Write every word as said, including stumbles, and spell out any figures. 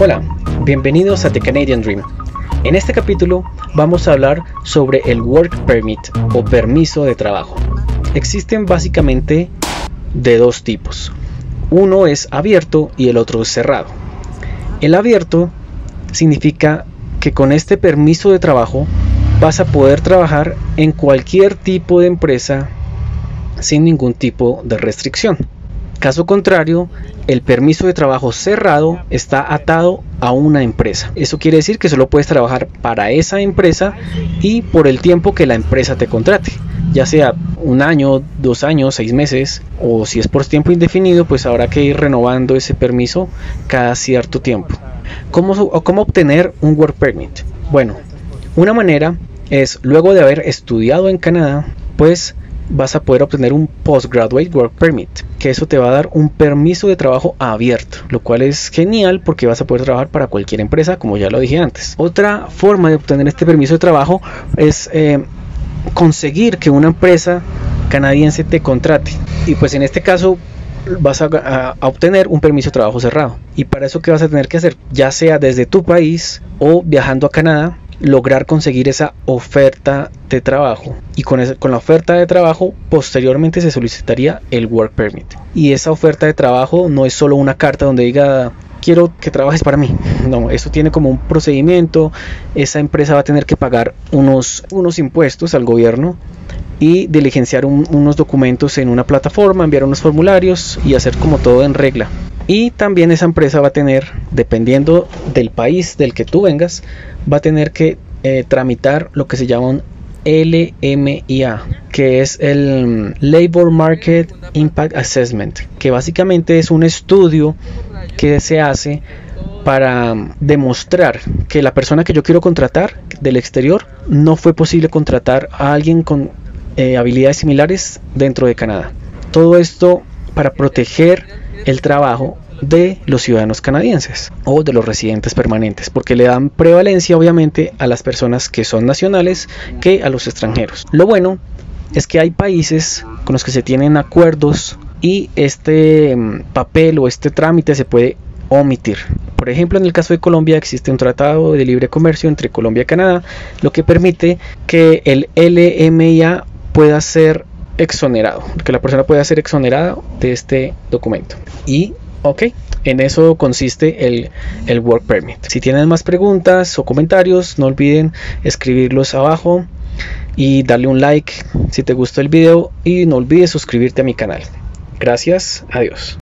Hola, bienvenidos a The Canadian Dream. En este capítulo vamos a hablar sobre el Work Permit o permiso de trabajo. Existen básicamente de dos tipos. Uno es abierto y el otro es cerrado. El abierto significa que con este permiso de trabajo vas a poder trabajar en cualquier tipo de empresa sin ningún tipo de restricción. Caso contrario, el permiso de trabajo cerrado está atado a una empresa. Eso quiere decir que solo puedes trabajar para esa empresa y por el tiempo que la empresa te contrate, ya sea un año, dos años, seis meses, o si es por tiempo indefinido, pues habrá que ir renovando ese permiso cada cierto tiempo. ¿Cómo, cómo obtener un Work Permit? Bueno, una manera es, luego de haber estudiado en Canadá, pues vas a poder obtener un Postgraduate Work Permit, que eso te va a dar un permiso de trabajo abierto, lo cual es genial porque vas a poder trabajar para cualquier empresa, como ya lo dije antes. Otra forma de obtener este permiso de trabajo es eh, conseguir que una empresa canadiense te contrate, y pues en este caso vas a, a, a obtener un permiso de trabajo cerrado, y para eso ¿qué vas a tener que hacer? Ya sea desde tu país o viajando a Canadá, lograr conseguir esa oferta de trabajo, y con, esa, con la oferta de trabajo posteriormente se solicitaría el Work Permit. Y esa oferta de trabajo no es solo una carta donde diga quiero que trabajes para mí, no, eso tiene como un procedimiento. Esa empresa va a tener que pagar unos, unos impuestos al gobierno y diligenciar un, unos documentos en una plataforma, enviar unos formularios y hacer como todo en regla. Y también esa empresa va a tener, dependiendo del país del que tú vengas, va a tener que eh, tramitar lo que se llama un L M I A, que es el Labor Market Impact Assessment, que básicamente es un estudio que se hace para demostrar que la persona que yo quiero contratar del exterior no fue posible contratar a alguien con eh, habilidades similares dentro de Canadá. Todo esto para proteger el trabajo de los ciudadanos canadienses o de los residentes permanentes, porque le dan prevalencia obviamente a las personas que son nacionales que a los extranjeros. Lo bueno es que hay países con los que se tienen acuerdos y este papel o este trámite se puede omitir. Por ejemplo, en el caso de Colombia existe un tratado de libre comercio entre Colombia y Canadá, lo que permite que el L M I A pueda ser exonerado, que la persona pueda ser exonerada de este documento. Y ok, en eso consiste el, el Work Permit. Si tienen más preguntas o comentarios, no olviden escribirlos abajo y darle un like si te gustó el video, y no olvides suscribirte a mi canal. Gracias, adiós.